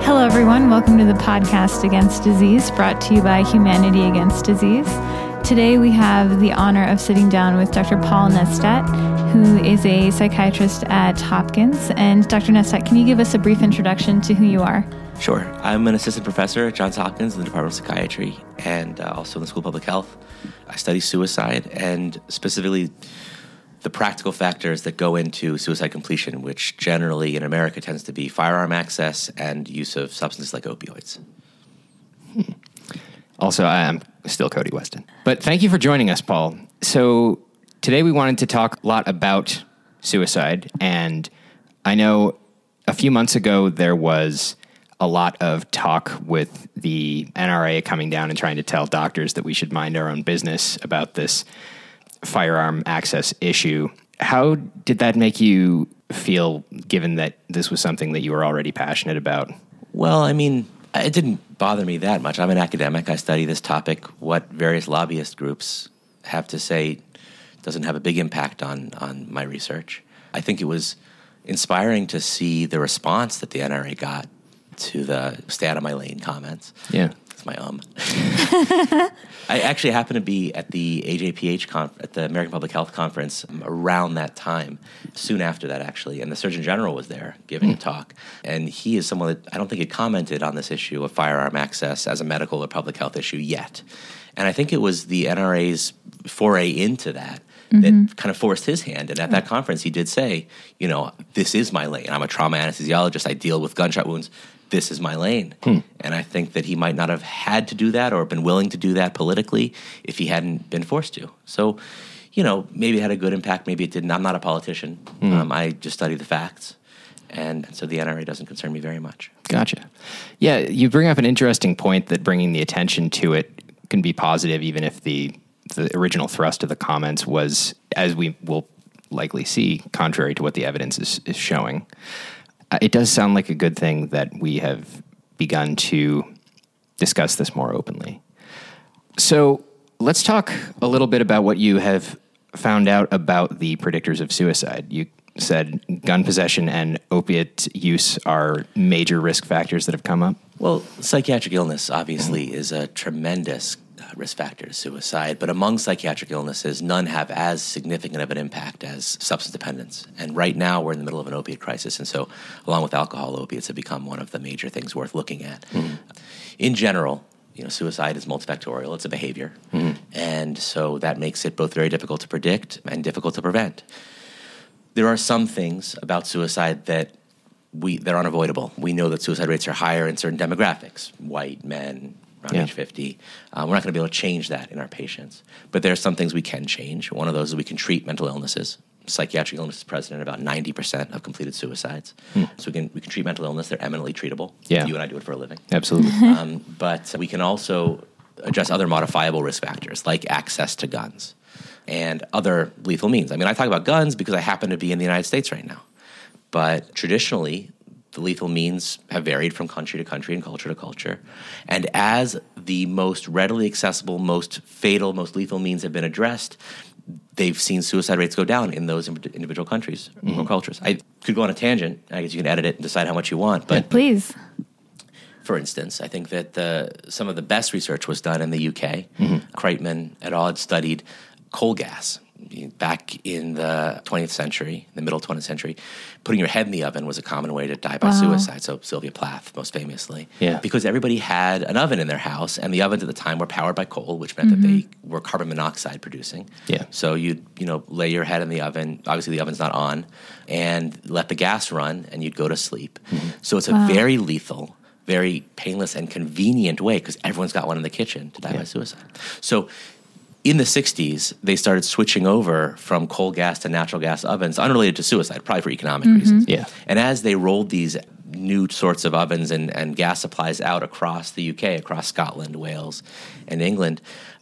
Hello, everyone. Welcome to the podcast Against Disease, brought to you by Humanity Against Disease. Today, we have the honor of sitting down with Dr. Paul Nestadt, who is a psychiatrist at Hopkins. And Dr. Nestadt, can you give us a brief introduction to who you are? Sure. I'm an assistant professor at Johns Hopkins in the Department of Psychiatry and also in the School of Public Health. I study suicide and specifically the practical factors that go into suicide completion, which generally in America tends to be firearm access and use of substances like opioids. Also, I'm still Cody Weston. But thank you for joining us, Paul. So today we wanted to talk a lot about suicide. And I know a few months ago there was a lot of talk with the NRA coming down and trying to tell doctors that we should mind our own business about this firearm access issue. How did that make you feel, given that this was something that you were already passionate about? Well, I mean, it didn't bother me that much. I'm an academic. I study this topic. What various lobbyist groups have to say doesn't have a big impact on my research. I think it was inspiring to see the response that the NRA got to the stay out of my lane comments. Yeah. That's my I actually happened to be at the AJPH, at the American Public Health Conference around that time, soon after that actually, and the Surgeon General was there giving a talk. And he is someone that I don't think had commented on this issue of firearm access as a medical or public health issue yet. And I think it was the NRA's foray into that that kind of forced his hand. And at that conference, he did say, you know, this is my lane. I'm a trauma anesthesiologist. I deal with gunshot wounds. This is my lane. And I think that he might not have had to do that or been willing to do that politically if he hadn't been forced to. So, you know, maybe it had a good impact, maybe it didn't. I'm not a politician. I just study the facts. And so the NRA doesn't concern me very much. Gotcha. Yeah, you bring up an interesting point that bringing the attention to it can be positive, even if the original thrust of the comments was, as we will likely see, contrary to what the evidence is showing. It does sound like a good thing that we have begun to discuss this more openly. So let's talk a little bit about what you have found out about the predictors of suicide. You said gun possession and opiate use are major risk factors that have come up. Well, psychiatric illness obviously is a tremendous risk factor to suicide, but among psychiatric illnesses, none have as significant of an impact as substance dependence. And right now, we're in the middle of an opiate crisis, and so along with alcohol, opiates have become one of the major things worth looking at. In general, you know, suicide is multifactorial. It's a behavior, and so that makes it both very difficult to predict and difficult to prevent. There are some things about suicide that they're unavoidable. We know that suicide rates are higher in certain demographics, white men, around age 50. We're not going to be able to change that in our patients. But there are some things we can change. One of those is we can treat mental illnesses. Psychiatric illness is present in about 90% of completed suicides. So we can treat mental illness. They're eminently treatable. Yeah. You and I do it for a living. Absolutely. But we can also address other modifiable risk factors like access to guns and other lethal means. I mean, I talk about guns because I happen to be in the United States right now. But traditionally, the lethal means have varied from country to country and culture to culture. And as the most readily accessible, most fatal, most lethal means have been addressed, they've seen suicide rates go down in those individual countries or cultures. I could go on a tangent. I guess you can edit it and decide how much you want. But please. For instance, I think that some of the best research was done in the UK. Kreitman et al. Had studied coal gas. Back in the 20th century, the middle 20th century, putting your head in the oven was a common way to die by suicide. So Sylvia Plath, most famously, because everybody had an oven in their house, and the ovens at the time were powered by coal, which meant that they were carbon monoxide producing. So you'd lay your head in the oven. Obviously, the oven's not on, and let the gas run, and you'd go to sleep. So it's a very lethal, very painless, and convenient way because everyone's got one in the kitchen to die by suicide. So. In the 60s, they started switching over from coal gas to natural gas ovens, unrelated to suicide, probably for economic reasons. And as they rolled these new sorts of ovens and gas supplies out across the UK, across Scotland, Wales, and England,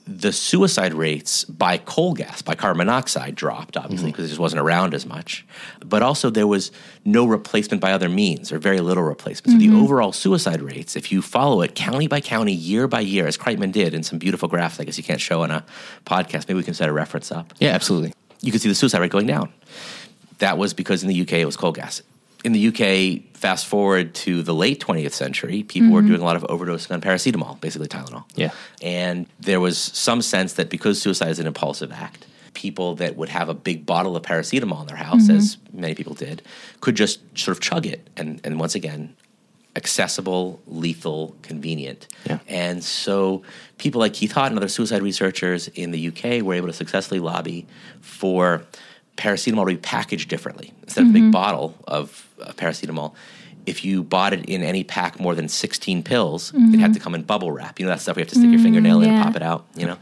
the suicide rates by coal gas, by carbon monoxide, dropped, obviously, because it just wasn't around as much. But also there was no replacement by other means, or very little replacement. So the overall suicide rates, if you follow it county by county, year by year, as Kreitman did in some beautiful graphs, I guess you can't show on a podcast. Maybe we can set a reference up. Yeah, absolutely. You can see the suicide rate going down. That was because in the UK it was coal gas. In the UK, fast forward to the late 20th century, people were doing a lot of overdosing on paracetamol, basically Tylenol. Yeah. And there was some sense that because suicide is an impulsive act, people that would have a big bottle of paracetamol in their house, as many people did, could just sort of chug it. And once again, accessible, lethal, convenient. Yeah. And so people like Keith Hott and other suicide researchers in the UK were able to successfully lobby for paracetamol to be packaged differently. Instead of a big bottle of paracetamol, if you bought it in any pack more than 16 pills, it had to come in bubble wrap. You know, that stuff we have to stick your fingernail in and pop it out, you know.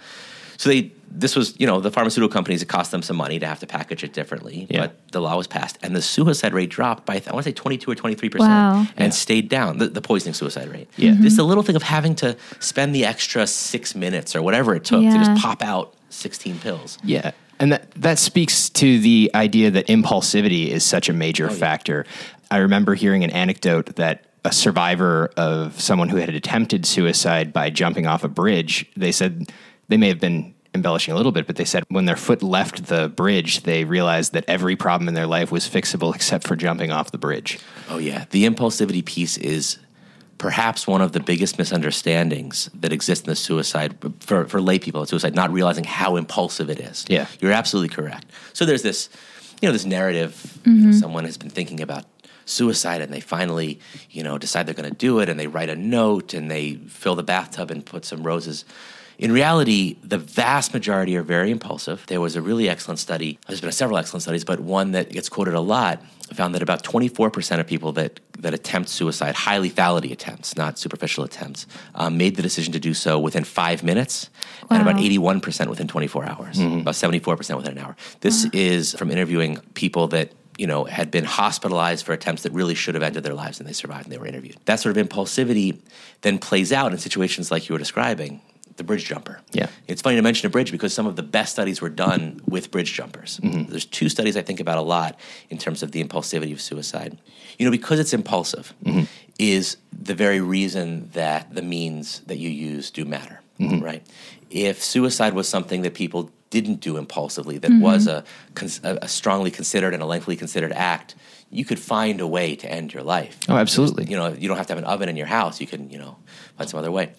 So this was, you know, the pharmaceutical companies, it cost them some money to have to package it differently, but the law was passed. And the suicide rate dropped by, I want to say 22 or 23%, and stayed down, the poisoning suicide rate. Yeah. Just the little thing of having to spend the extra 6 minutes or whatever it took to just pop out 16 pills. Yeah. And that speaks to the idea that impulsivity is such a major factor. I remember hearing an anecdote that a survivor of someone who had attempted suicide by jumping off a bridge, they said they may have been embellishing a little bit, but they said when their foot left the bridge, they realized that every problem in their life was fixable except for jumping off the bridge. Oh, yeah. The impulsivity piece is perhaps one of the biggest misunderstandings that exist in the suicide, for lay people in suicide, not realizing how impulsive it is. Yeah. You're absolutely correct. So there's this, you know, this narrative, you know, someone has been thinking about suicide and they finally, you know, decide they're going to do it and they write a note and they fill the bathtub and put some roses. In reality, the vast majority are very impulsive. There was a really excellent study. There's been several excellent studies, but one that gets quoted a lot found that about 24% of people that attempt suicide, high lethality attempts, not superficial attempts, made the decision to do so within 5 minutes, and about 81% within 24 hours, about 74% within an hour. This is from interviewing people that, you know, had been hospitalized for attempts that really should have ended their lives and they survived and they were interviewed. That sort of impulsivity then plays out in situations like you were describing, the bridge jumper. Yeah. It's funny to mention a bridge because some of the best studies were done with bridge jumpers. There's two studies I think about a lot in terms of the impulsivity of suicide. You know, because it's impulsive is the very reason that the means that you use do matter, right? If suicide was something that people didn't do impulsively, that was a strongly considered and a lengthily considered act, you could find a way to end your life. Oh, absolutely. You know, you don't have to have an oven in your house. You can, you know, find some other way.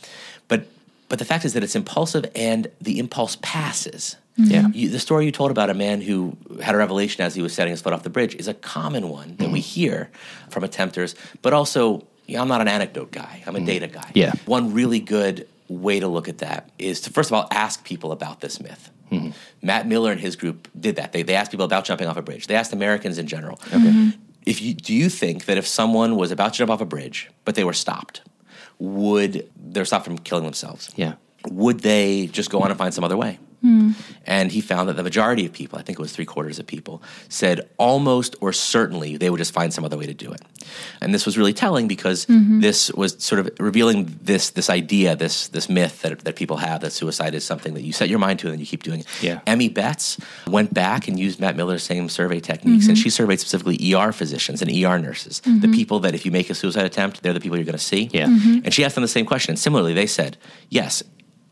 But the fact is that it's impulsive and the impulse passes. Yeah. The story you told about a man who had a revelation as he was setting his foot off the bridge is a common one that we hear from attempters, but also, you know, I'm not an anecdote guy. I'm a data guy. Yeah. One really good way to look at that is to, first of all, ask people about this myth. Matt Miller and his group did that. They asked people about jumping off a bridge. They asked Americans in general. Do you think that if someone was about to jump off a bridge, but they were stopped, would they're stopped from killing themselves? Yeah. Would they just go on and find some other way? And he found that the majority of people, I think it was 3/4 of people, said almost or certainly they would just find some other way to do it. And this was really telling because this was sort of revealing this idea, this myth that people have that suicide is something that you set your mind to and then you keep doing it. Yeah. Emmy Betts went back and used Matt Miller's same survey techniques, and she surveyed specifically ER physicians and ER nurses, the people that if you make a suicide attempt, they're the people you're going to see. Yeah. And she asked them the same question. And similarly, they said, yes,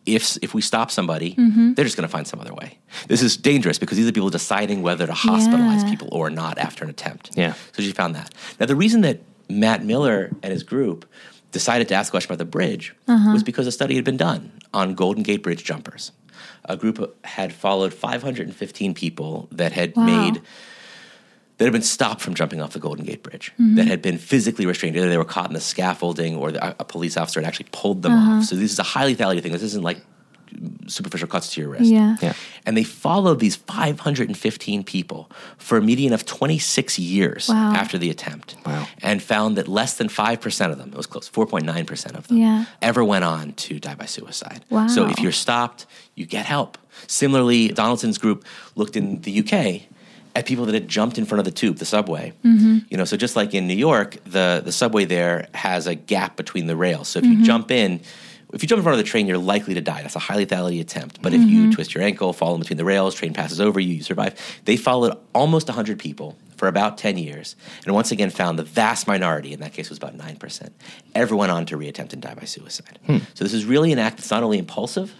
if we stop somebody, they're just going to find some other way. This is dangerous because these are people deciding whether to hospitalize people or not after an attempt. Yeah. So she found that. Now, the reason that Matt Miller and his group decided to ask a question about the bridge was because a study had been done on Golden Gate Bridge jumpers. A group had followed 515 people that had that had been stopped from jumping off the Golden Gate Bridge, that had been physically restrained. Either they were caught in the scaffolding or a police officer had actually pulled them off. So this is a high lethality thing. This isn't like superficial cuts to your wrist. Yeah. Yeah. And they followed these 515 people for a median of 26 years after the attempt and found that less than 5% of them, it was close, 4.9% of them, ever went on to die by suicide. Wow. So if you're stopped, you get help. Similarly, Donaldson's group looked in the UK at people that had jumped in front of the tube, the subway. You know, so just like in New York, the subway there has a gap between the rails. So if you jump in, if you jump in front of the train, you're likely to die. That's a high lethality attempt. But if you twist your ankle, fall in between the rails, train passes over you, you survive. They followed almost 100 people for about 10 years and once again found the vast minority, in that case was about 9%, ever went on to reattempt and die by suicide. So this is really an act that's not only impulsive,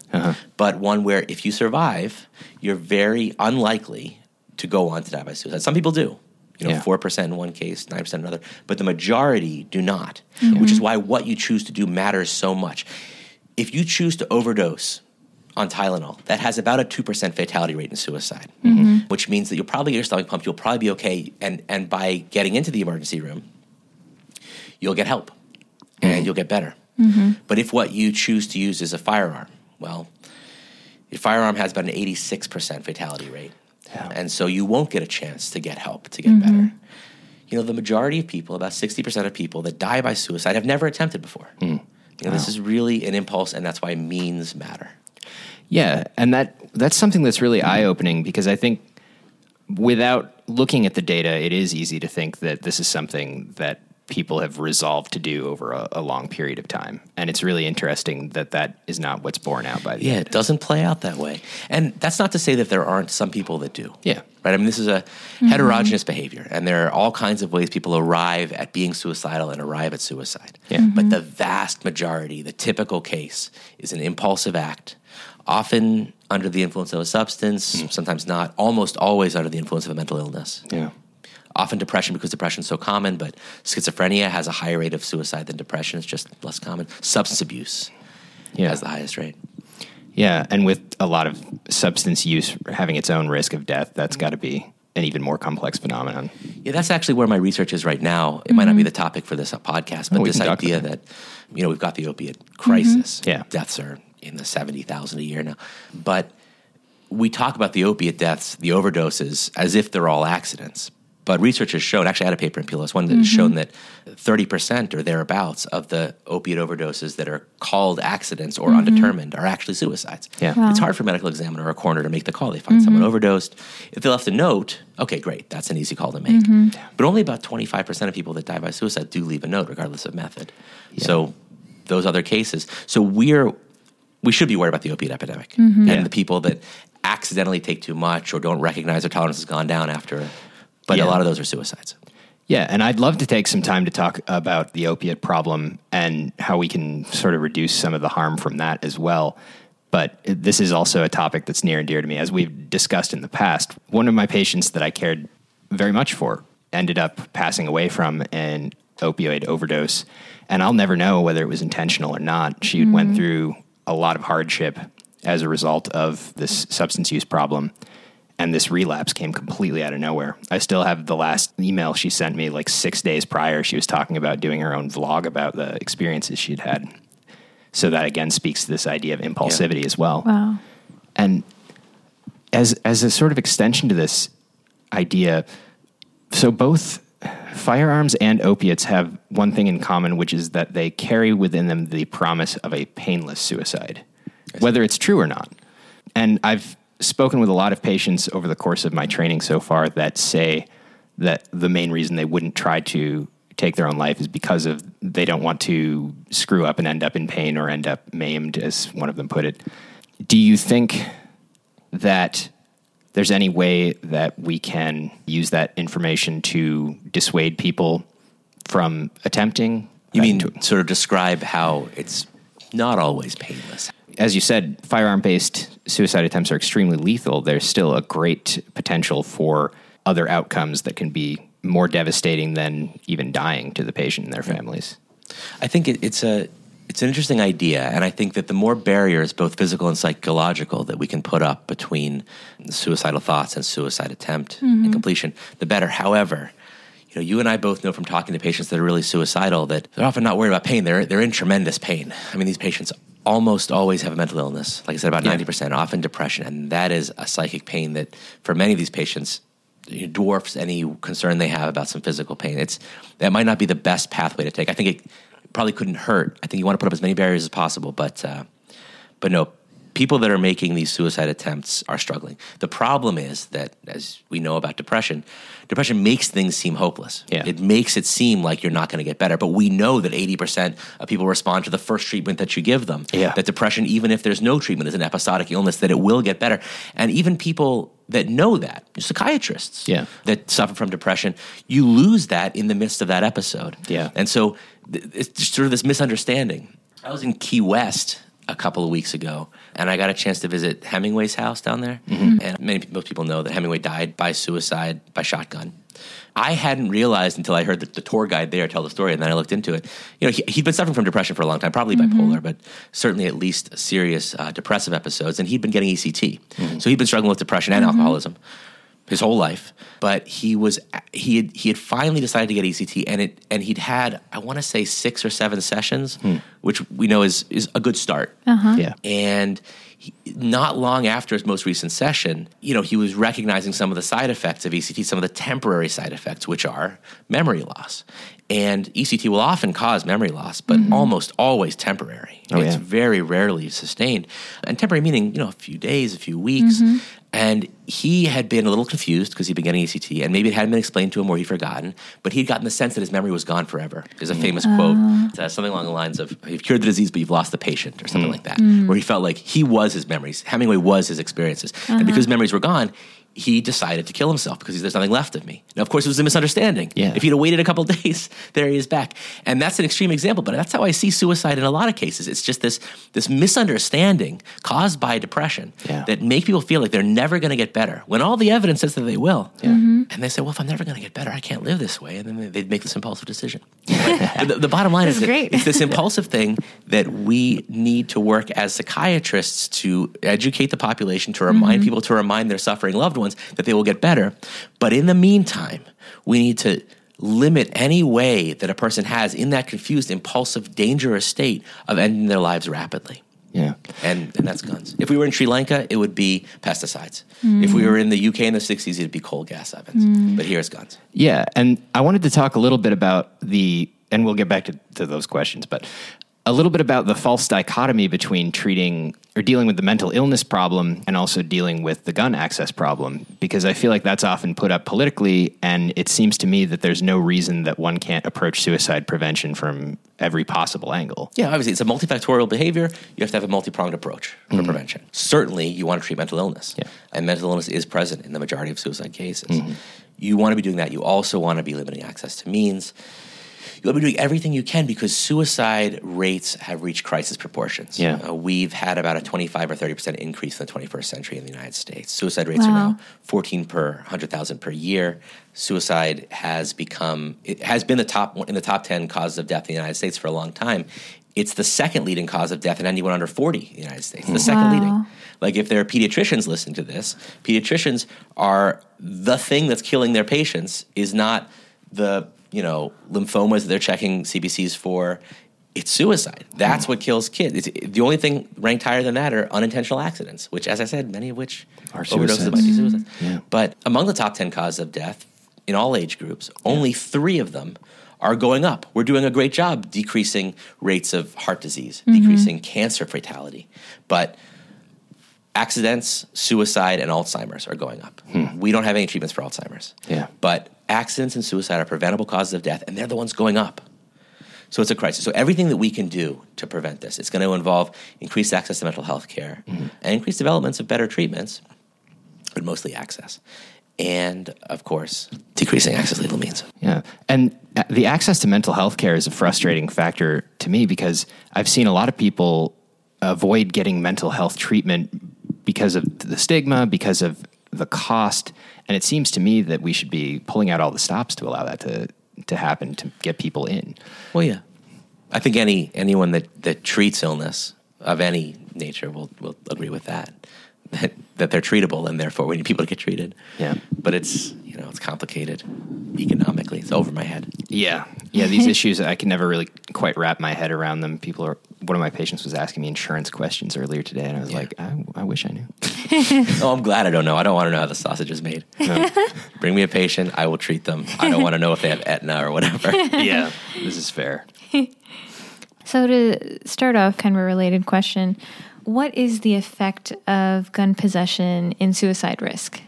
but one where if you survive, you're very unlikely to go on to die by suicide. Some people do. 4% in one case, 9% in another. But the majority do not, which is why what you choose to do matters so much. If you choose to overdose on Tylenol, that has about a 2% fatality rate in suicide, which means that you'll probably get your stomach pumped, you'll probably be okay, and by getting into the emergency room, you'll get help and you'll get better. But if what you choose to use is a firearm, well, your firearm has about an 86% fatality rate. And so you won't get a chance to get help, to get better. You know, the majority of people, about 60% of people that die by suicide have never attempted before. This is really an impulse, and that's why means matter. Yeah, and that's something that's really eye-opening, because I think without looking at the data, it is easy to think that this is something that people have resolved to do over a long period of time. And it's really interesting that that is not what's borne out by the evidence. It doesn't play out that way. And that's not to say that there aren't some people that do. Right? I mean, this is a heterogeneous behavior, and there are all kinds of ways people arrive at being suicidal and arrive at suicide. But the vast majority, the typical case, is an impulsive act, often under the influence of a substance, sometimes not, almost always under the influence of a mental illness. Often depression, because depression is so common, but schizophrenia has a higher rate of suicide than depression. It's just less common. Substance abuse has the highest rate. And with a lot of substance use having its own risk of death, that's got to be an even more complex phenomenon. Yeah, that's actually where my research is right now. It might not be the topic for this podcast, but this idea that, you know, we've got the opiate crisis. Deaths are in the 70,000 a year now. But we talk about the opiate deaths, the overdoses, as if they're all accidents. But research has shown, actually I had a paper in PLOS, one that has shown that 30% or thereabouts of the opiate overdoses that are called accidents or undetermined are actually suicides. It's hard for a medical examiner or a coroner to make the call. They find someone overdosed. If they left a note, okay, great, that's an easy call to make. But only about 25% of people that die by suicide do leave a note, regardless of method. So those other cases. So we should be worried about the opiate epidemic and the people that accidentally take too much or don't recognize their tolerance has gone down after. But a lot of those are suicides. Yeah, and I'd love to take some time to talk about the opiate problem and how we can sort of reduce some of the harm from that as well. But this is also a topic that's near and dear to me. As we've discussed in the past, one of my patients that I cared very much for ended up passing away from an opioid overdose. And I'll never know whether it was intentional or not. She went through a lot of hardship as a result of this substance use problem. And this relapse came completely out of nowhere. I still have the last email she sent me like 6 days prior. She was talking about doing her own vlog about the experiences she'd had. So that again speaks to this idea of impulsivity as well. Wow. And as a sort of extension to this idea, so both firearms and opiates have one thing in common, which is that they carry within them the promise of a painless suicide, whether it's true or not. And I've spoken with a lot of patients over the course of my training so far that say that the main reason they wouldn't try to take their own life is because of they don't want to screw up and end up in pain or end up maimed, as one of them put it. Do you think that there's any way that we can use that information to dissuade people from attempting? You mean sort of describe how it's not always painless? As you said, firearm-based suicide attempts are extremely lethal. There's still a great potential for other outcomes that can be more devastating than even dying to the patient and their families. I think it's an interesting idea, and I think that the more barriers, both physical and psychological, that we can put up between suicidal thoughts and suicide attempt and completion, the better. However, you and I both know from talking to patients that are really suicidal that they're often not worried about pain. They're in tremendous pain. I mean, these patients almost always have a mental illness. Like I said, about 90%, often depression. And that is a psychic pain that for many of these patients dwarfs any concern they have about some physical pain. That might not be the best pathway to take. I think it probably couldn't hurt. I think you want to put up as many barriers as possible. But no, people that are making these suicide attempts are struggling. The problem is that, as we know about depression, depression makes things seem hopeless. Yeah. It makes it seem like you're not going to get better. But we know that 80% of people respond to the first treatment that you give them. Yeah. That depression, even if there's no treatment, is an episodic illness, that it will get better. And even people that know that, psychiatrists that suffer from depression, you lose that in the midst of that episode. Yeah. And so it's just sort of this misunderstanding. I was in Key West a couple of weeks ago, and I got a chance to visit Hemingway's house down there. Mm-hmm. And most people know that Hemingway died by suicide, by shotgun. I hadn't realized until I heard the tour guide there tell the story, and then I looked into it. You know, he'd been suffering from depression for a long time, probably bipolar, but certainly at least serious depressive episodes, and he'd been getting ECT. Mm-hmm. So he'd been struggling with depression and alcoholism his whole life, but he had finally decided to get ECT, and he'd had, I want to say, 6 or 7 sessions, which we know is a good start. Uh-huh. Yeah. And not long after his most recent session, he was recognizing some of the side effects of ECT, some of the temporary side effects, which are memory loss. And ECT will often cause memory loss, but almost always temporary. It's very rarely sustained. And temporary meaning, a few days, a few weeks. Mm-hmm. And he had been a little confused because he'd been getting ECT, and maybe it hadn't been explained to him or he'd forgotten, but he'd gotten the sense that his memory was gone forever. There's a famous quote, something along the lines of, "You've cured the disease, but you've lost the patient," or something like that, where he felt like he was his memories. Hemingway was his experiences. Uh-huh. And because his memories were gone, he decided to kill himself because there's nothing left of me. Now, of course, it was a misunderstanding. Yeah. If he'd have waited a couple of days, there he is back. And that's an extreme example, but that's how I see suicide in a lot of cases. It's just this misunderstanding caused by depression that make people feel like they're never going to get better, when all the evidence says that they will. Yeah. Mm-hmm. And they say, well, if I'm never going to get better, I can't live this way. And then they'd make this impulsive decision. Right? The bottom line is that it's this impulsive thing that we need to work as psychiatrists to educate the population, to remind people, to remind their suffering loved ones that they will get better. But in the meantime, we need to limit any way that a person has in that confused, impulsive, dangerous state of ending their lives rapidly. Yeah. And that's guns. If we were in Sri Lanka, it would be pesticides. If we were in the UK in the 60s, it'd be coal gas ovens. But here it's guns. Yeah. And I wanted to talk a little bit about and we'll get back to those questions, but a little bit about the false dichotomy between treating or dealing with the mental illness problem and also dealing with the gun access problem, because I feel like that's often put up politically, and it seems to me that there's no reason that one can't approach suicide prevention from every possible angle. Yeah, obviously, it's a multifactorial behavior. You have to have a multi-pronged approach for prevention. Certainly, you want to treat mental illness, and mental illness is present in the majority of suicide cases. You want to be doing that. You also want to be limiting access to means. You'll be doing everything you can, because suicide rates have reached crisis proportions. Yeah. We've had about a 25 or 30% increase in the 21st century in the United States. Suicide rates are now 14 per 100,000 per year. Suicide has been in the top 10 causes of death in the United States for a long time. It's the second leading cause of death in anyone under 40 in the United States. The second leading. Like, if there are pediatricians listening to this, pediatricians are the thing that's killing their patients, is not the lymphomas that they're checking CBCs for. It's suicide. That's what kills kids. It's, the only thing ranked higher than that are unintentional accidents, which, as I said, many of which are overdoses, might be suicides. Yeah. But among the top 10 causes of death in all age groups, only 3 of them are going up. We're doing a great job decreasing rates of heart disease, decreasing cancer fatality. But accidents, suicide, and Alzheimer's are going up. We don't have any treatments for Alzheimer's. Yeah. But accidents and suicide are preventable causes of death, and they're the ones going up. So it's a crisis. So everything that we can do to prevent this, it's going to involve increased access to mental health care and increased developments of better treatments, but mostly access. And, of course, decreasing access to legal means. Yeah. And the access to mental health care is a frustrating factor to me, because I've seen a lot of people avoid getting mental health treatment because of the stigma, because of the cost. And it seems to me that we should be pulling out all the stops to allow that to happen, to get people in. Well, yeah. I think anyone that treats illness of any nature will agree with that they're treatable, and therefore we need people to get treated. Yeah. But it's, it's complicated economically. It's over my head. Yeah. Yeah, these issues, I can never really quite wrap my head around them. One of my patients was asking me insurance questions earlier today, and I was like, I wish I knew. Oh, I'm glad I don't know. I don't want to know how the sausage is made. No. Bring me a patient. I will treat them. I don't want to know if they have Aetna or whatever. Yeah, this is fair. So to start off, kind of a related question, What is the effect of gun possession in suicide risk?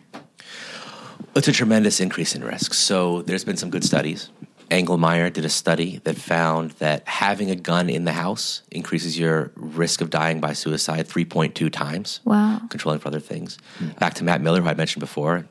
It's a tremendous increase in risk. So there's been some good studies. Engelmeyer did a study that found that having a gun in the house increases your risk of dying by suicide 3.2 times. Wow. Controlling for other things. Mm-hmm. Back to Matt Miller, who I mentioned before,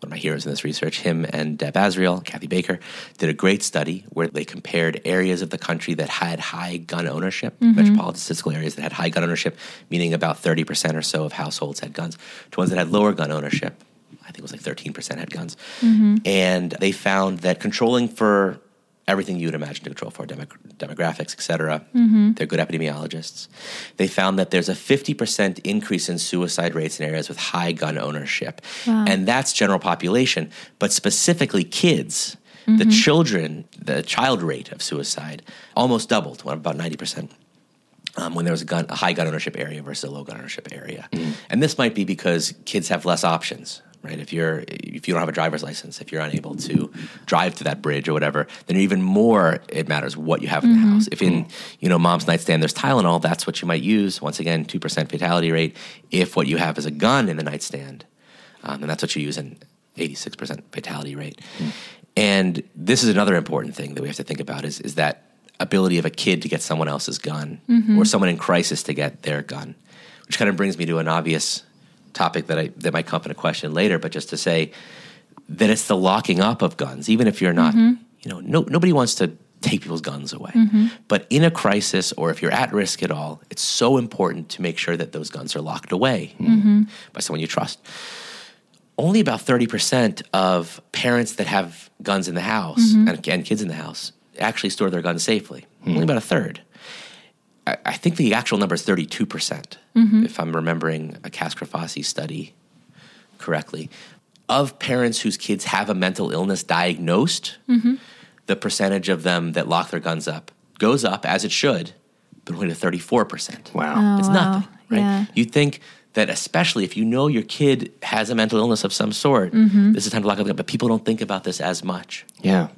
one of my heroes in this research, him and Deb Asriel, Kathy Baker, did a great study where they compared areas of the country that had high gun ownership, mm-hmm. metropolitan statistical areas that had high gun ownership, meaning about 30% or so of households had guns, to ones that had lower gun ownership. I think it was like 13% had guns. Mm-hmm. And they found that controlling for everything you'd imagine to control for, demographics, et cetera, mm-hmm. they're good epidemiologists. They found that there's a 50% increase in suicide rates in areas with high gun ownership. Wow. And that's general population, but specifically kids, mm-hmm. The child rate of suicide almost doubled, about 90%. When there was a high gun ownership area versus a low gun ownership area. Mm-hmm. And this might be because kids have less options, right? If you don't have a driver's license, if you're unable to drive to that bridge or whatever, then even more it matters what you have in mm-hmm. the house. If in, mom's nightstand there's Tylenol, that's what you might use. Once again, 2% fatality rate. If what you have is a gun in the nightstand, then that's what you use, in 86% fatality rate. Mm-hmm. And this is another important thing that we have to think about is that ability of a kid to get someone else's gun mm-hmm. or someone in crisis to get their gun, which kind of brings me to an obvious topic that might come up in a question later, but just to say that it's the locking up of guns, even if you're not, mm-hmm. Nobody wants to take people's guns away. Mm-hmm. But in a crisis or if you're at risk at all, it's so important to make sure that those guns are locked away mm-hmm. by someone you trust. Only about 30% of parents that have guns in the house mm-hmm. and kids in the house actually store their guns safely. Mm-hmm. Only about a third. I think the actual number is 32%, mm-hmm. if I'm remembering a Kaskar-Fassi study correctly. Of parents whose kids have a mental illness diagnosed, mm-hmm. the percentage of them that lock their guns up goes up, as it should, but only to 34%. Wow. Oh, it's nothing, right? Yeah. You'd think that especially if you know your kid has a mental illness of some sort, mm-hmm. this is time to lock up, but people don't think about this as much. Yeah.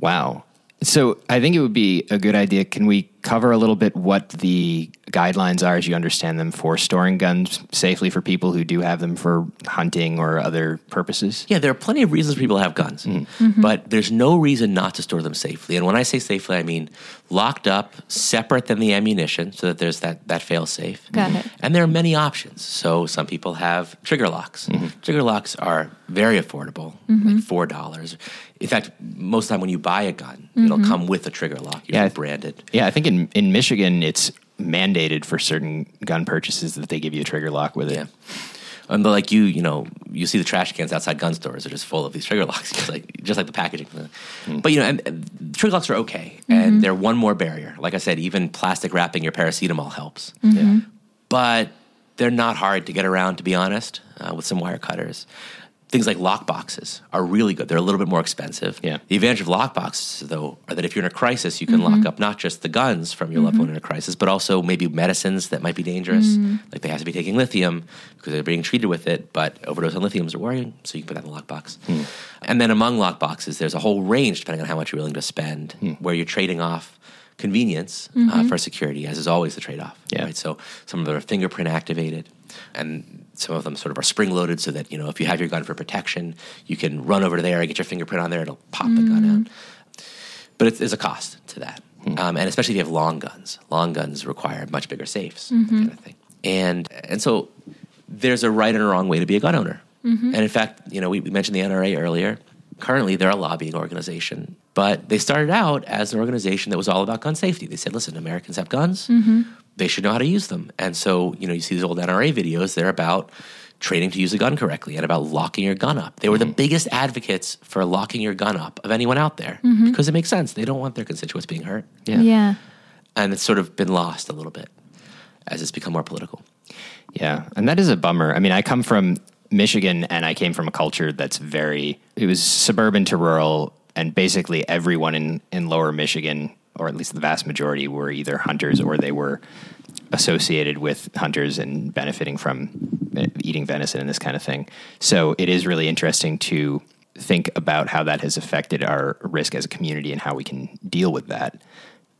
Wow. So I think it would be a good idea. Can we cover a little bit what the guidelines are as you understand them for storing guns safely for people who do have them for hunting or other purposes? Yeah, there are plenty of reasons for people to have guns, mm-hmm. but there's no reason not to store them safely. And when I say safely, I mean locked up, separate than the ammunition, so that there's that fail-safe. Got it. And there are many options. So some people have trigger locks. Mm-hmm. Trigger locks are very affordable, mm-hmm. like $4. In fact, most of the time when you buy a gun, mm-hmm. it'll come with a trigger lock. You're branded. Yeah, I think in Michigan, it's mandated for certain gun purchases that they give you a trigger lock with it. Yeah. And like you see the trash cans outside gun stores are just full of these trigger locks, just like the packaging. Mm-hmm. But and trigger locks are okay, mm-hmm. and they're one more barrier. Like I said, even plastic wrapping your paracetamol helps. Mm-hmm. Yeah. But they're not hard to get around, to be honest, with some wire cutters. Things like lock boxes are really good. They're a little bit more expensive. Yeah. The advantage of lock boxes, though, are that if you're in a crisis, you can mm-hmm. lock up not just the guns from your mm-hmm. loved one in a crisis, but also maybe medicines that might be dangerous. Mm-hmm. Like they have to be taking lithium because they're being treated with it, but overdose on lithium is worrying, so you can put that in the lock box. Mm-hmm. And then among lock boxes, there's a whole range, depending on how much you're willing to spend, mm-hmm. where you're trading off convenience mm-hmm. For security, as is always the trade-off. Yeah. Right? So some of them are fingerprint activated, and some of them sort of are spring-loaded so that, if you have your gun for protection, you can run over there and get your fingerprint on there, it'll pop mm-hmm. the gun out. But there's a cost to that. Mm-hmm. And especially if you have long guns. Long guns require much bigger safes, mm-hmm. that kind of thing. And so there's a right and a wrong way to be a gun owner. Mm-hmm. And in fact, we mentioned the NRA earlier. Currently, they're a lobbying organization, but they started out as an organization that was all about gun safety. They said, listen, Americans have guns. Mm-hmm. They should know how to use them. And so, you see these old NRA videos, they're about training to use a gun correctly and about locking your gun up. They were mm-hmm. the biggest advocates for locking your gun up of anyone out there mm-hmm. because it makes sense. They don't want their constituents being hurt. Yeah. And it's sort of been lost a little bit as it's become more political. Yeah. And that is a bummer. I mean, I come from Michigan and I came from a culture that's it was suburban to rural, and basically everyone in lower Michigan, or at least the vast majority, were either hunters or they were associated with hunters and benefiting from eating venison and this kind of thing. So it is really interesting to think about how that has affected our risk as a community and how we can deal with that.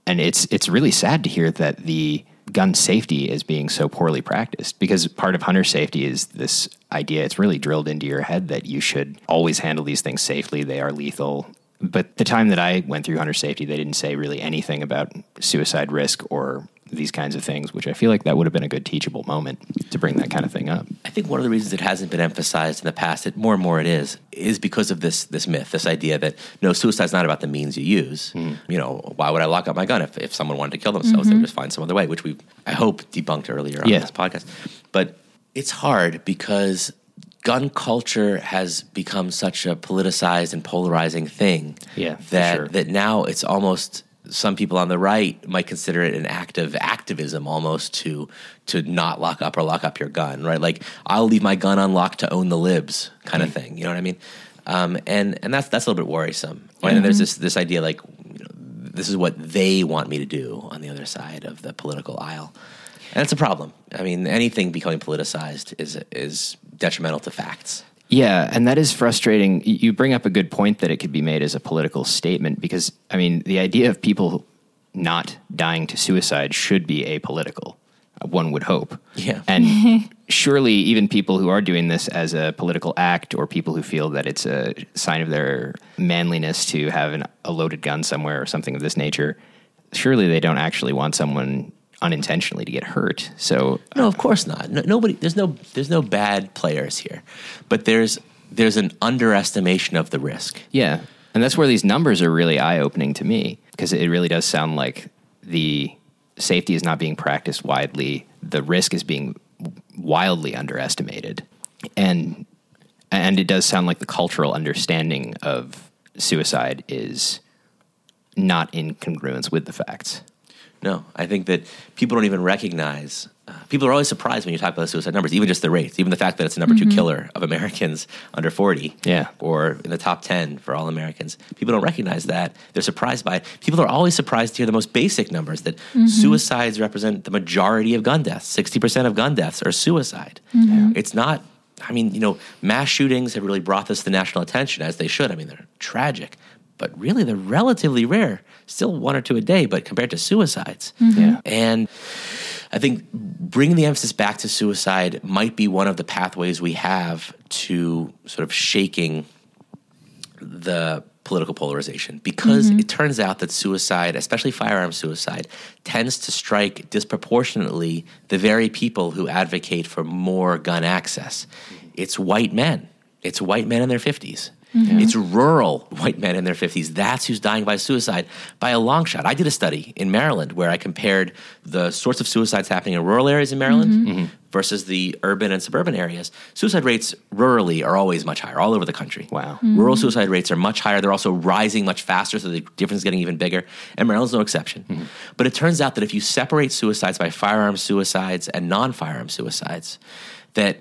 And it's really sad to hear that the gun safety as being so poorly practiced, because part of hunter safety is this idea, it's really drilled into your head that you should always handle these things safely. They are lethal. But the time that I went through hunter safety, they didn't say really anything about suicide risk or these kinds of things, which I feel like that would have been a good teachable moment to bring that kind of thing up. I think one of the reasons it hasn't been emphasized in the past, that more and more it is because of this myth, this idea that, no, suicide's not about the means you use. Mm. You know, why would I lock up my gun? If someone wanted to kill themselves, they would just find some other way, which we, I hope, debunked earlier on this podcast. But it's hard because gun culture has become such a politicized and polarizing thing that now it's almost... Some people on the right might consider it an act of activism almost to not lock up or lock up your gun, right? Like, I'll leave my gun unlocked to own the libs kind of thing. You know what I mean? And that's a little bit worrisome. Right? And there's this idea like, you know, this is what they want me to do on the other side of the political aisle. And it's a problem. I mean, anything becoming politicized is detrimental to facts. Yeah, and that is frustrating. You bring up a good point that it could be made as a political statement because, I mean, the idea of people not dying to suicide should be apolitical, one would hope. Yeah. And surely even people who are doing this as a political act or people who feel that it's a sign of their manliness to have a loaded gun somewhere or something of this nature, surely they don't actually want someone unintentionally to get hurt. So no, of course not. No, nobody. There's no bad players here, but there's an underestimation of the risk. Yeah, and that's where these numbers are really eye-opening to me because it really does sound like the safety is not being practiced widely. The risk is being wildly underestimated, and it does sound like the cultural understanding of suicide is not in congruence with the facts. No, I think that people don't even recognize. People are always surprised when you talk about the suicide numbers, even just the rates, even the fact that it's the number two killer of Americans under 40 or in the top 10 for all Americans. People don't recognize that. They're surprised by it. People are always surprised to hear the most basic numbers, that suicides represent the majority of gun deaths. 60% of gun deaths are suicide. Mm-hmm. It's not, I mean, you know, mass shootings have really brought this to national attention, as they should. I mean, they're tragic. But really, they're relatively rare, still one or two a day, but compared to suicides. Mm-hmm. Yeah. And I think bringing the emphasis back to suicide might be one of the pathways we have to sort of shaking the political polarization. Because it turns out that suicide, especially firearm suicide, tends to strike disproportionately the very people who advocate for more gun access. It's white men. It's white men in their 50s. Mm-hmm. It's rural white men in their 50s. That's who's dying by suicide by a long shot. I did a study in Maryland where I compared the sorts of suicides happening in rural areas in Maryland versus the urban and suburban areas. Suicide rates rurally are always much higher, all over the country. Wow. Mm-hmm. Rural suicide rates are much higher. They're also rising much faster, so the difference is getting even bigger. And Maryland's no exception. Mm-hmm. But it turns out that if you separate suicides by firearm suicides and non-firearm suicides, that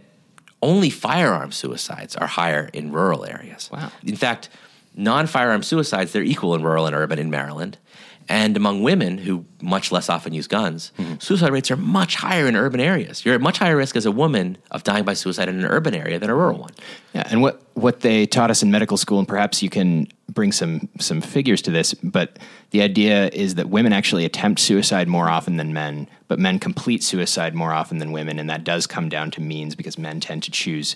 only firearm suicides are higher in rural areas. Wow. In fact, non-firearm suicides, they're equal in rural and urban in Maryland. And among women, who much less often use guns, suicide rates are much higher in urban areas. You're at much higher risk as a woman of dying by suicide in an urban area than a rural one. Yeah, and what they taught us in medical school, and perhaps you can bring some figures to this, but the idea is that women actually attempt suicide more often than men, but men complete suicide more often than women, and that does come down to means because men tend to choose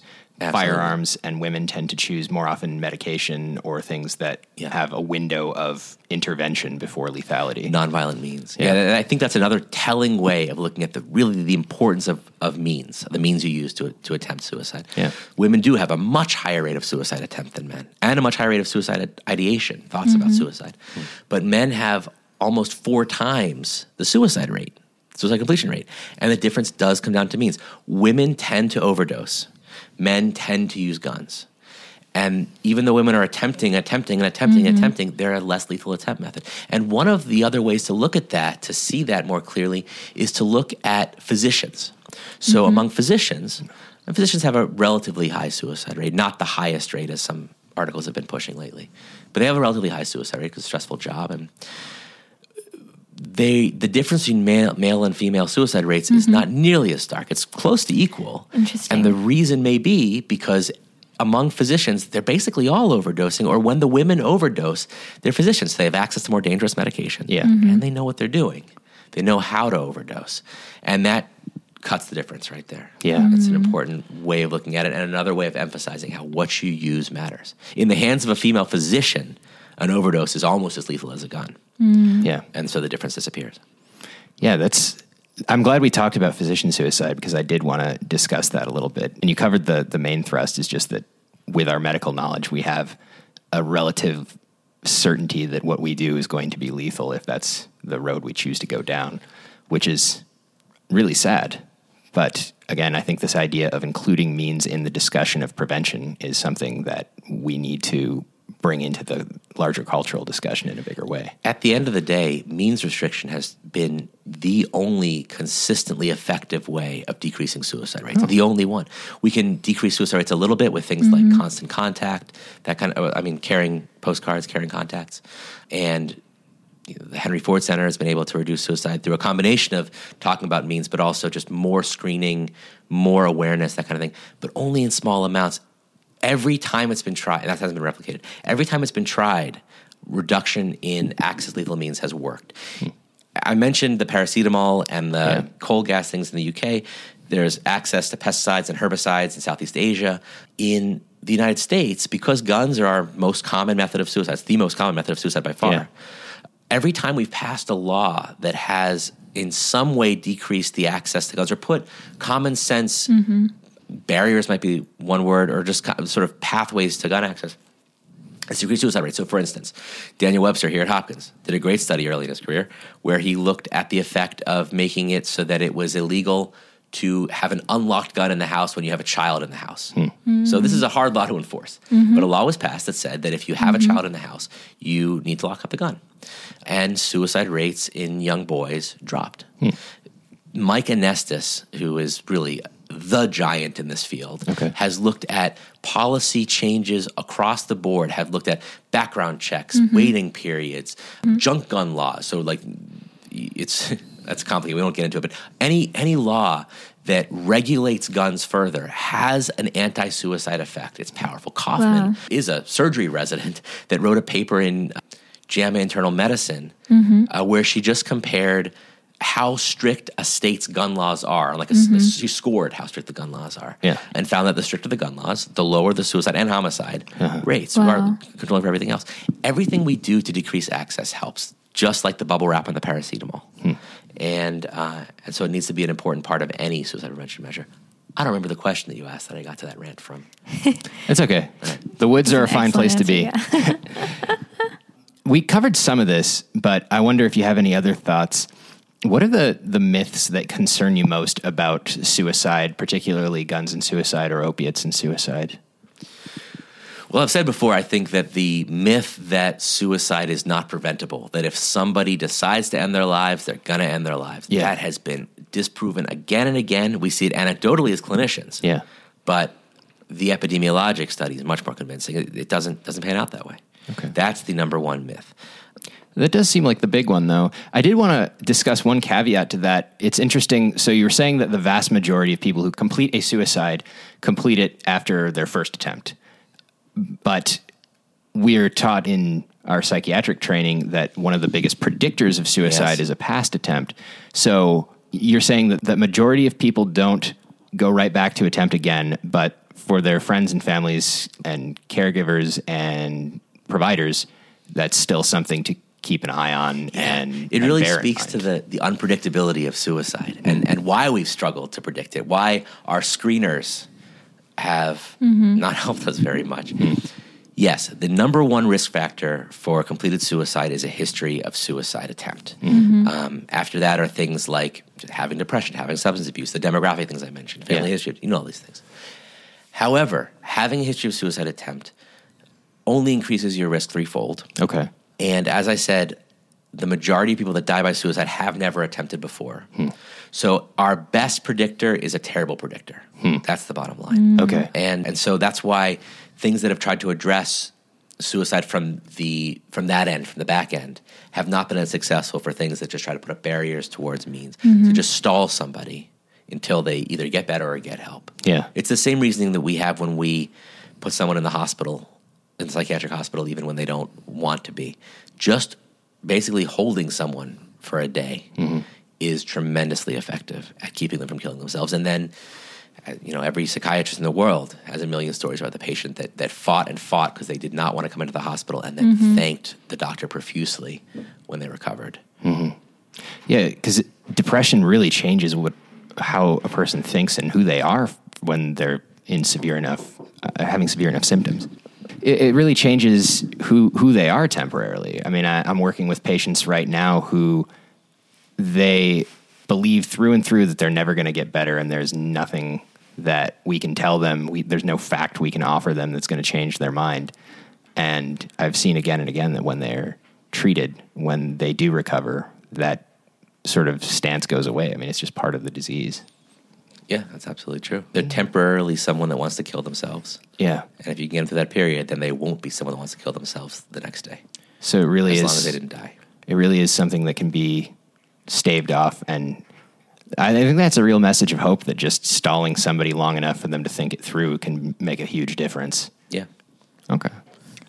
firearms and women tend to choose more often medication or things that have a window of intervention before lethality. Nonviolent means. Yeah, and I think that's another telling way of looking at the importance of means, the means you use to attempt suicide. Yeah. Women do have a much higher rate of suicide attempt than men and a much higher rate of suicide ideation, thoughts about suicide. But men have almost 4 times the suicide rate, suicide completion rate. And the difference does come down to means. Women tend to overdose. Men tend to use guns. And even though women are attempting, they're a less lethal attempt method. And one of the other ways to look at that, to see that more clearly, is to look at physicians. So among physicians, and physicians have a relatively high suicide rate, not the highest rate as some articles have been pushing lately. But they have a relatively high suicide rate because it's a stressful job. And the difference between male and female suicide rates is not nearly as stark. It's close to equal. Interesting. And the reason may be because among physicians, they're basically all overdosing, or when the women overdose, they're physicians. They have access to more dangerous medication. Yeah. And they know what they're doing. They know how to overdose. And that cuts the difference right there. Yeah. Mm-hmm. It's an important way of looking at it and another way of emphasizing how what you use matters. In the hands of a female physician, an overdose is almost as lethal as a gun. Mm-hmm. Yeah. And so the difference disappears. Yeah, that's... I'm glad we talked about physician suicide because I did want to discuss that a little bit. And you covered the main thrust is just that with our medical knowledge, we have a relative certainty that what we do is going to be lethal if that's the road we choose to go down, which is really sad. But again, I think this idea of including means in the discussion of prevention is something that we need to bring into the larger cultural discussion in a bigger way. At the end of the day, means restriction has been the only consistently effective way of decreasing suicide rates. Oh. The only one. We can decrease suicide rates a little bit with things mm-hmm. like constant contact, that kind of, carrying postcards, carrying contacts. And the Henry Ford Center has been able to reduce suicide through a combination of talking about means, but also just more screening, more awareness, that kind of thing, but only in small amounts. Every time it's been tried, and that hasn't been replicated, every time it's been tried, reduction in access lethal means has worked. Hmm. I mentioned the paracetamol and the coal gas things in the UK. There's access to pesticides and herbicides in Southeast Asia. In the United States, because guns are our most common method of suicide, it's the most common method of suicide by far, every time we've passed a law that has in some way decreased the access to guns or put common sense barriers might be one word, or just sort of pathways to gun access, it's decreased suicide rate. So for instance, Daniel Webster here at Hopkins did a great study early in his career where he looked at the effect of making it so that it was illegal to have an unlocked gun in the house when you have a child in the house. Hmm. Mm-hmm. So this is a hard law to enforce. Mm-hmm. But a law was passed that said that if you have a child in the house, you need to lock up the gun. And suicide rates in young boys dropped. Hmm. Mike Anestis, who is really the giant in this field, has looked at policy changes across the board, have looked at background checks, waiting periods, junk gun laws. So like that's complicated. We don't get into it, but any law that regulates guns further has an anti-suicide effect. It's powerful. Kaufman is a surgery resident that wrote a paper in JAMA Internal Medicine where she just compared how strict a state's gun laws are. Like she scored how strict the gun laws are and found that the stricter the gun laws, the lower the suicide and homicide rates are, controlling for everything else. Everything we do to decrease access helps, just like the bubble wrap on the paracetamol. Hmm. And so it needs to be an important part of any suicide prevention measure. I don't remember the question that you asked that I got to that rant from. It's okay. The woods are a fine place to be. Yeah. We covered some of this, but I wonder if you have any other thoughts. What are the myths that concern you most about suicide, particularly guns and suicide or opiates and suicide? Well, I've said before, I think that the myth that suicide is not preventable, that if somebody decides to end their lives, they're going to end their lives. Yeah. That has been disproven again and again. We see it anecdotally as clinicians. Yeah. But the epidemiologic study is much more convincing. It doesn't pan out that way. Okay. That's the number one myth. That does seem like the big one, though. I did want to discuss one caveat to that. It's interesting. So you were saying that the vast majority of people who complete a suicide complete it after their first attempt. But we're taught in our psychiatric training that one of the biggest predictors of suicide is a past attempt. So you're saying that the majority of people don't go right back to attempt again, but for their friends and families and caregivers and providers, that's still something to keep an eye on, and it really speaks to the unpredictability of suicide and why we've struggled to predict it, why our screeners have not helped us very much. Yes, the number one risk factor for completed suicide is a history of suicide attempt. After that are things like having depression, having substance abuse, the demographic things I mentioned, family history, all these things. However, having a history of suicide attempt only increases your risk threefold. Okay. And as I said, the majority of people that die by suicide have never attempted before. Hmm. So our best predictor is a terrible predictor. Hmm. That's the bottom line. Okay. And so that's why things that have tried to address suicide from the back end, have not been as successful for things that just try to put up barriers towards means, to just stall somebody until they either get better or get help. Yeah. It's the same reasoning that we have when we put someone in the hospital, in psychiatric hospital, even when they don't want to be. Just basically holding someone for a day is tremendously effective at keeping them from killing themselves. And then, you know, every psychiatrist in the world has a million stories about the patient that fought and fought because they did not want to come into the hospital and then thanked the doctor profusely when they recovered. Mm-hmm. Yeah, because depression really changes how a person thinks and who they are when they're having severe enough symptoms. It really changes who they are temporarily. I mean, I'm working with patients right now who they believe through and through that they're never going to get better, and there's nothing that we can tell them. There's no fact we can offer them that's going to change their mind. And I've seen again and again that when they're treated, when they do recover, that sort of stance goes away. I mean, it's just part of the disease. Yeah, that's absolutely true. They're temporarily someone that wants to kill themselves. Yeah. And if you can get them through that period, then they won't be someone that wants to kill themselves the next day. So it really is... as long as they didn't die. It really is something that can be staved off. And I think that's a real message of hope, that just stalling somebody long enough for them to think it through can make a huge difference. Yeah. Okay.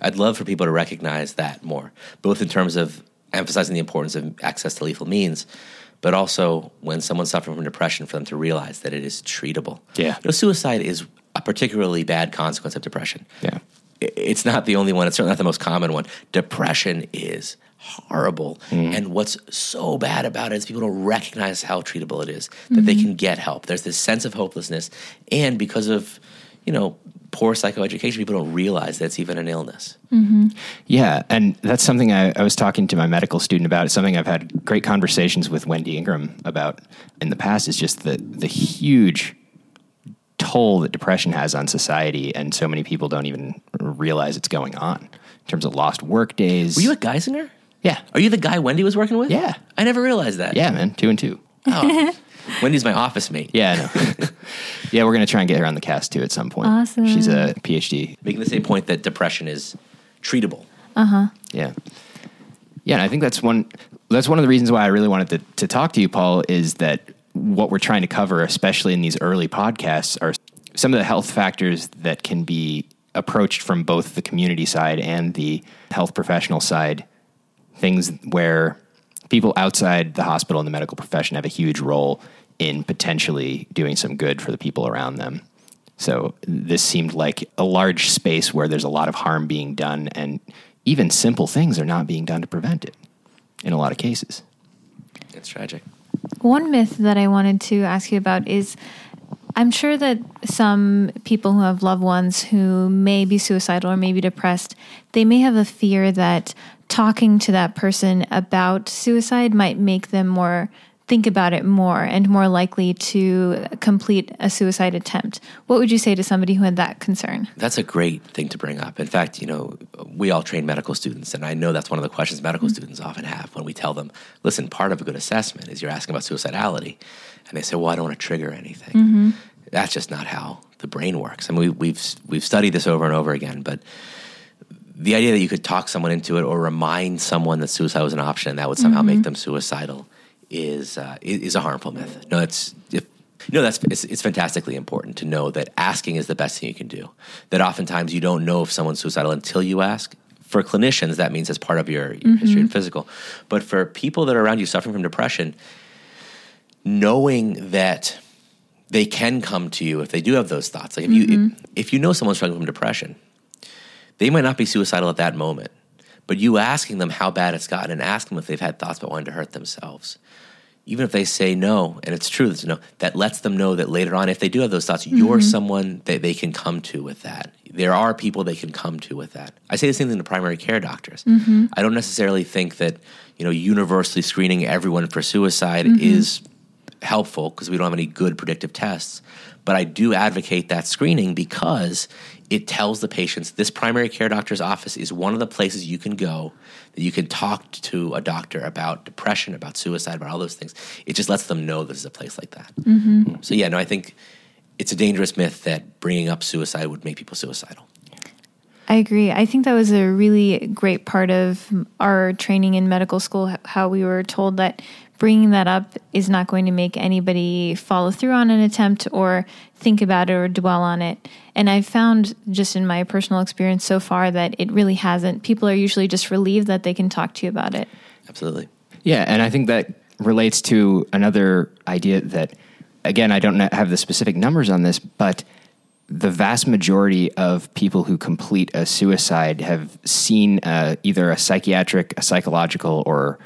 I'd love for people to recognize that more, both in terms of emphasizing the importance of access to lethal means, but also when someone's suffering from depression, for them to realize that it is treatable. Yeah. You know, suicide is a particularly bad consequence of depression. Yeah. It's not the only one. It's certainly not the most common one. Depression is horrible. Mm-hmm. And what's so bad about it is people don't recognize how treatable it is, that they can get help. There's this sense of hopelessness. And because of, you know, poor psychoeducation, people don't realize that's even an illness. Mm-hmm. Yeah, and that's something I was talking to my medical student about. It's something I've had great conversations with Wendy Ingram about in the past, is just the huge toll that depression has on society, and so many people don't even realize it's going on in terms of lost work days. Were you at Geisinger? Yeah. Are you the guy Wendy was working with? Yeah. I never realized that. Yeah, man, 2 and 2. Oh, Wendy's my office mate. Yeah, I know. Yeah, we're going to try and get her on the cast, too, at some point. Awesome. She's a PhD. Making the same point that depression is treatable. Uh-huh. Yeah. Yeah, and I think that's one of the reasons why I really wanted to talk to you, Paul, is that what we're trying to cover, especially in these early podcasts, are some of the health factors that can be approached from both the community side and the health professional side, things where people outside the hospital and the medical profession have a huge role in potentially doing some good for the people around them. So this seemed like a large space where there's a lot of harm being done, and even simple things are not being done to prevent it in a lot of cases. It's tragic. One myth that I wanted to ask you about is, I'm sure that some people who have loved ones who may be suicidal or may be depressed, they may have a fear that talking to that person about suicide might make them think about it more and more likely to complete a suicide attempt. What would you say to somebody who had that concern? That's a great thing to bring up. In fact, you know, we all train medical students, and I know that's one of the questions medical students often have when we tell them, listen, part of a good assessment is you're asking about suicidality. And they say, well, I don't want to trigger anything. Mm-hmm. That's just not how the brain works. I mean, we've studied this over and over again, but the idea that you could talk someone into it or remind someone that suicide was an option and that would somehow make them suicidal is a harmful myth. It's fantastically important to know that asking is the best thing you can do. That oftentimes you don't know if someone's suicidal until you ask. For clinicians, that means it's part of your history and physical. But for people that are around you suffering from depression, knowing that they can come to you if they do have those thoughts. Like if you know someone's struggling from depression, they might not be suicidal at that moment. But you asking them how bad it's gotten and ask them if they've had thoughts about wanting to hurt themselves, even if they say no, and it's true, it's no, that lets them know that later on, if they do have those thoughts, you're someone that they can come to with that. There are people they can come to with that. I say the same thing to primary care doctors. Mm-hmm. I don't necessarily think that, you know, universally screening everyone for suicide is helpful, because we don't have any good predictive tests. But I do advocate that screening, because it tells the patients this primary care doctor's office is one of the places you can go, that you can talk to a doctor about depression, about suicide, about all those things. It just lets them know this is a place like that. Mm-hmm. So yeah, no, I think it's a dangerous myth that bringing up suicide would make people suicidal. I agree. I think that was a really great part of our training in medical school, how we were told that bringing that up is not going to make anybody follow through on an attempt or think about it or dwell on it. And I've found, just in my personal experience so far, that it really hasn't. People are usually just relieved that they can talk to you about it. Absolutely. Yeah, and I think that relates to another idea that, again, I don't have the specific numbers on this, but the vast majority of people who complete a suicide have seen either a psychiatric, a psychological, or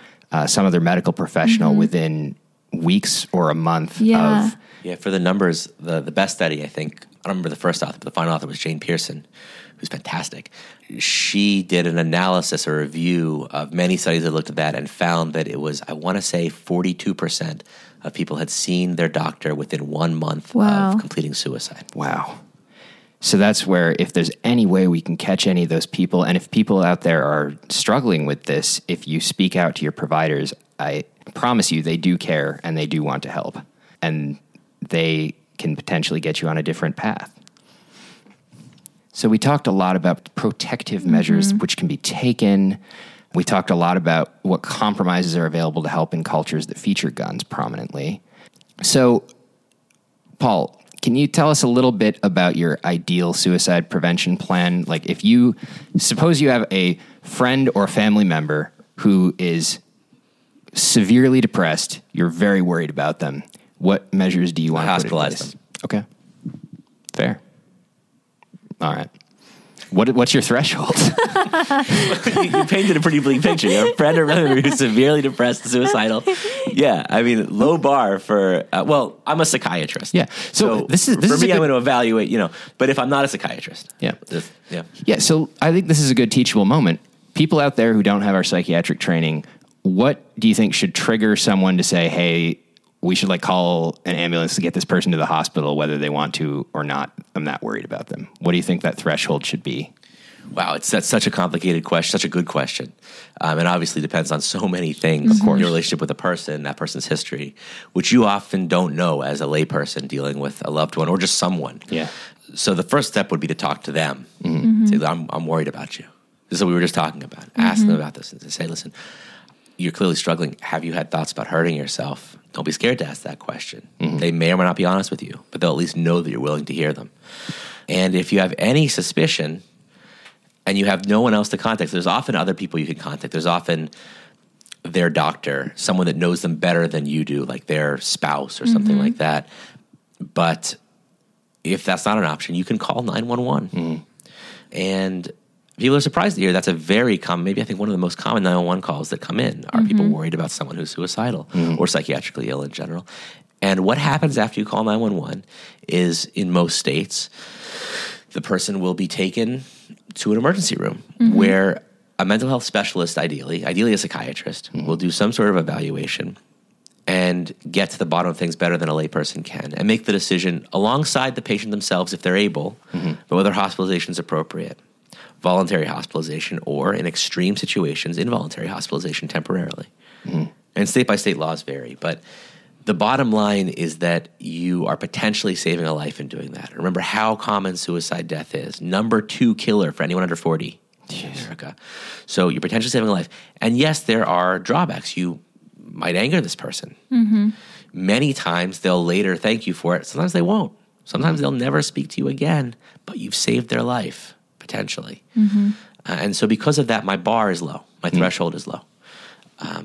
some other medical professional within weeks or a month of... Yeah, for the numbers, the best study, I think, I don't remember the first author, but the final author was Jane Pearson, who's fantastic. She did an analysis or review of many studies that looked at that and found that it was, I want to say, 42% of people had seen their doctor within 1 month of completing suicide. Wow. So that's where, if there's any way we can catch any of those people, and if people out there are struggling with this, if you speak out to your providers, I promise you they do care and they do want to help. And they can potentially get you on a different path. So we talked a lot about protective measures which can be taken. We talked a lot about what compromises are available to help in cultures that feature guns prominently. So, Paul, can you tell us a little bit about your ideal suicide prevention plan? Like, if you, suppose you have a friend or family member who is severely depressed, you're very worried about them. What measures do you want to hospitalize them? Okay. Fair. All right. What's your threshold? You painted a pretty bleak picture. Your friend or relative who's severely depressed, suicidal. Yeah, I mean, low bar for. Well, I'm a psychiatrist. Yeah. So this for is me. I'm going to evaluate. You know, but if I'm not a psychiatrist. Yeah. Yeah. So I think this is a good teachable moment. People out there who don't have our psychiatric training, what do you think should trigger someone to say, "Hey, we should like call an ambulance to get this person to the hospital, whether they want to or not. I'm not worried about them." What do you think that threshold should be? Wow, that's such a complicated question, such a good question. And obviously depends on so many things. Of course. Your relationship with a person, that person's history, which you often don't know as a layperson dealing with a loved one or just someone. Yeah. So the first step would be to talk to them. Say, I'm worried about you. This is what we were just talking about. Ask them about this and say, listen, you're clearly struggling. Have you had thoughts about hurting yourself? Don't be scared to ask that question. They may or may not be honest with you, but they'll at least know that you're willing to hear them. And if you have any suspicion and you have no one else to contact, there's often other people you can contact. There's often their doctor, someone that knows them better than you do, like their spouse or something like that. But if that's not an option, you can call 911. And people are surprised to hear that's a very common, maybe I think one of the most common 911 calls that come in are people worried about someone who's suicidal or psychiatrically ill in general. And what happens after you call 911 is, in most states, the person will be taken to an emergency room where a mental health specialist, ideally a psychiatrist, will do some sort of evaluation and get to the bottom of things better than a layperson can and make the decision alongside the patient themselves, if they're able, but whether hospitalization is appropriate. Voluntary hospitalization, or in extreme situations, involuntary hospitalization temporarily. And state-by-state laws vary. But the bottom line is that you are potentially saving a life in doing that. Remember how common suicide death is. #2 killer for anyone under 40 in America. So you're potentially saving a life. And yes, there are drawbacks. You might anger this person. Many times they'll later thank you for it. Sometimes they won't. Sometimes they'll never speak to you again, but you've saved their life. Potentially. And so because of that, my bar is low. My threshold is low.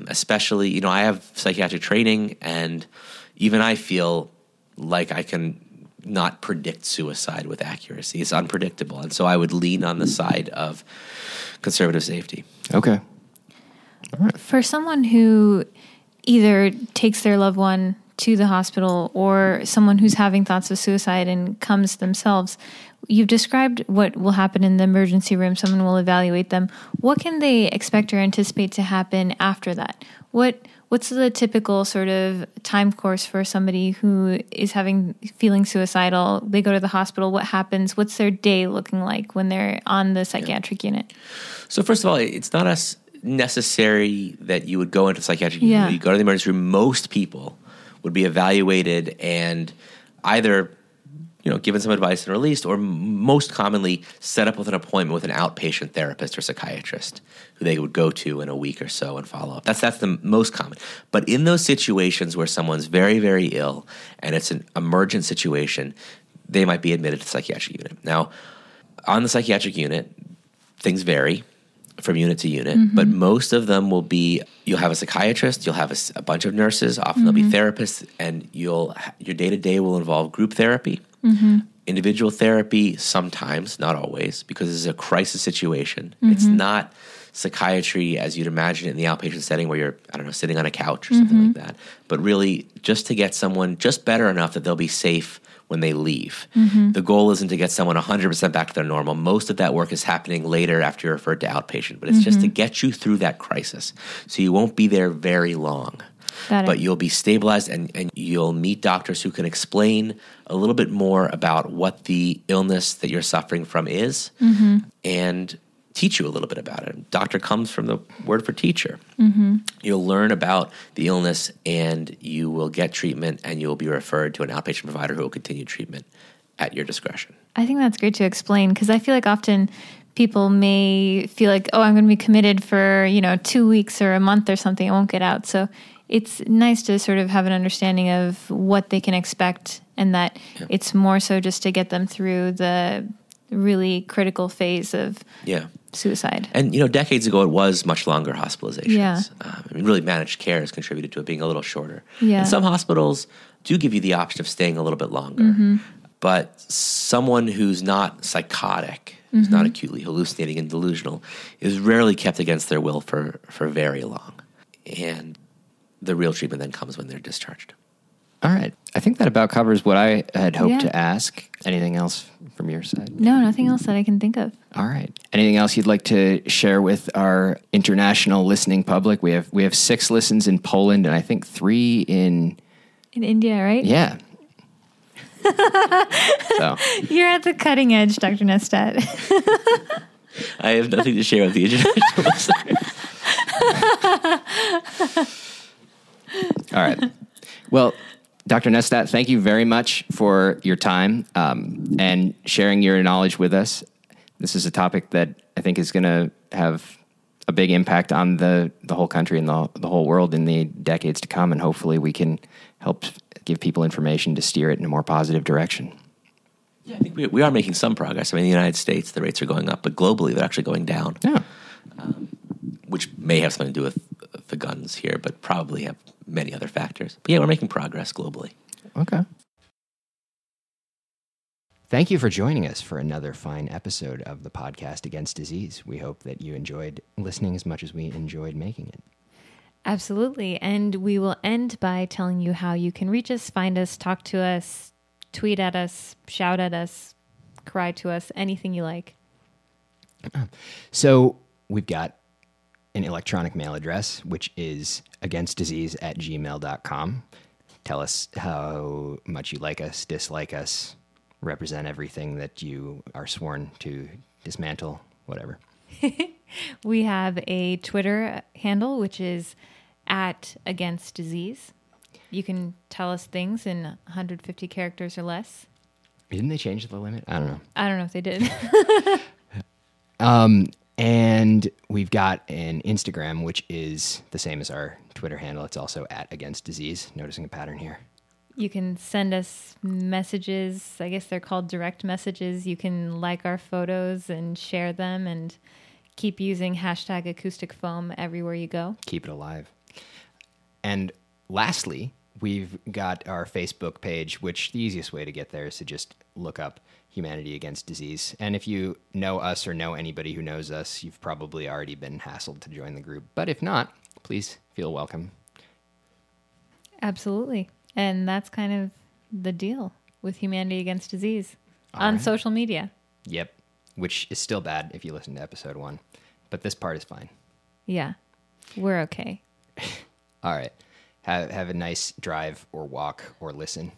Especially, you know, I have psychiatric training and even I feel like I can not predict suicide with accuracy. It's unpredictable. And so I would lean on the side of conservative safety. Okay. All right. For someone who either takes their loved one to the hospital or someone who's having thoughts of suicide and comes themselves, you've described what will happen in the emergency room. Someone will evaluate them. What can they expect or anticipate to happen after that? What's the typical sort of time course for somebody who is feeling suicidal? They go to the hospital. What happens? What's their day looking like when they're on the psychiatric unit? So first of all, it's not as necessary that you would go into psychiatric unit. You go to the emergency room. Most people would be evaluated and either given some advice and released, or most commonly set up with an appointment with an outpatient therapist or psychiatrist who they would go to in a week or so and follow up. That's the most common. But in those situations where someone's very, very ill and it's an emergent situation, they might be admitted to the psychiatric unit. Now, on the psychiatric unit, things vary. from unit to unit, mm-hmm. but most of them will be, you'll have a psychiatrist, you'll have a bunch of nurses, often mm-hmm. there'll be therapists, and your day-to-day will involve group therapy, mm-hmm. individual therapy sometimes, not always, because this is a crisis situation. Mm-hmm. It's not psychiatry as you'd imagine it in the outpatient setting where you're, I don't know, sitting on a couch or something mm-hmm. like that, but really just to get someone just better enough that they'll be safe when they leave. Mm-hmm. The goal isn't to get someone 100% back to their normal. Most of that work is happening later after you're referred to outpatient, but it's mm-hmm. just to get you through that crisis. So you won't be there very long, but you'll be stabilized and you'll meet doctors who can explain a little bit more about what the illness that you're suffering from is mm-hmm. and teach you a little bit about it. Doctor comes from the word for teacher. Mm-hmm. You'll learn about the illness and you will get treatment and you'll be referred to an outpatient provider who will continue treatment at your discretion. I think that's great to explain because I feel like often people may feel like, oh, I'm going to be committed for, 2 weeks or a month or something. I won't get out. So it's nice to sort of have an understanding of what they can expect and that it's more so just to get them through the really critical phase of suicide. And, decades ago, it was much longer hospitalizations. Yeah. Really, managed care has contributed to it being a little shorter. Yeah. And some hospitals do give you the option of staying a little bit longer. Mm-hmm. But someone who's not psychotic, who's mm-hmm. not acutely hallucinating and delusional, is rarely kept against their will for very long. And the real treatment then comes when they're discharged. All right. I think that about covers what I had hoped to ask. Anything else from your side? No, nothing else that I can think of. All right. Anything else you'd like to share with our international listening public? We have 6 listens in Poland and I think 3 in India, right? Yeah. So. You're at the cutting edge, Dr. Nestadt. I have nothing to share with the international listeners. All right. Well, Dr. Nestadt, thank you very much for your time and sharing your knowledge with us. This is a topic that I think is going to have a big impact on the whole country and the whole world in the decades to come, and hopefully we can help give people information to steer it in a more positive direction. Yeah, I think we are making some progress. I mean, in the United States, the rates are going up, but globally they're actually going down, which may have something to do with the guns here, but probably have many other factors. But yeah, we're making progress globally. Okay. Thank you for joining us for another fine episode of the Podcast Against Disease. We hope that you enjoyed listening as much as we enjoyed making it. Absolutely. And we will end by telling you how you can reach us, find us, talk to us, tweet at us, shout at us, cry to us, anything you like. So we've got an electronic mail address, which is againstdisease@gmail.com. Tell us how much you like us, dislike us, represent everything that you are sworn to dismantle, whatever. We have a Twitter handle, which is @againstdisease. You can tell us things in 150 characters or less. Didn't they change the limit? I don't know. I don't know if they did. And we've got an Instagram, which is the same as our Twitter handle. It's also @againstdisease. Noticing a pattern here. You can send us messages. I guess they're called direct messages. You can like our photos and share them and keep using #AcousticFoam everywhere you go. Keep it alive. And lastly, we've got our Facebook page, which the easiest way to get there is to just look up Humanity Against Disease. And if you know us or know anybody who knows us, you've probably already been hassled to join the group. But if not, please feel welcome. Absolutely. And that's kind of the deal with Humanity Against Disease on social media. Yep. Which is still bad if you listen to episode 1. But this part is fine. Yeah. We're okay. All right. Have a nice drive or walk or listen.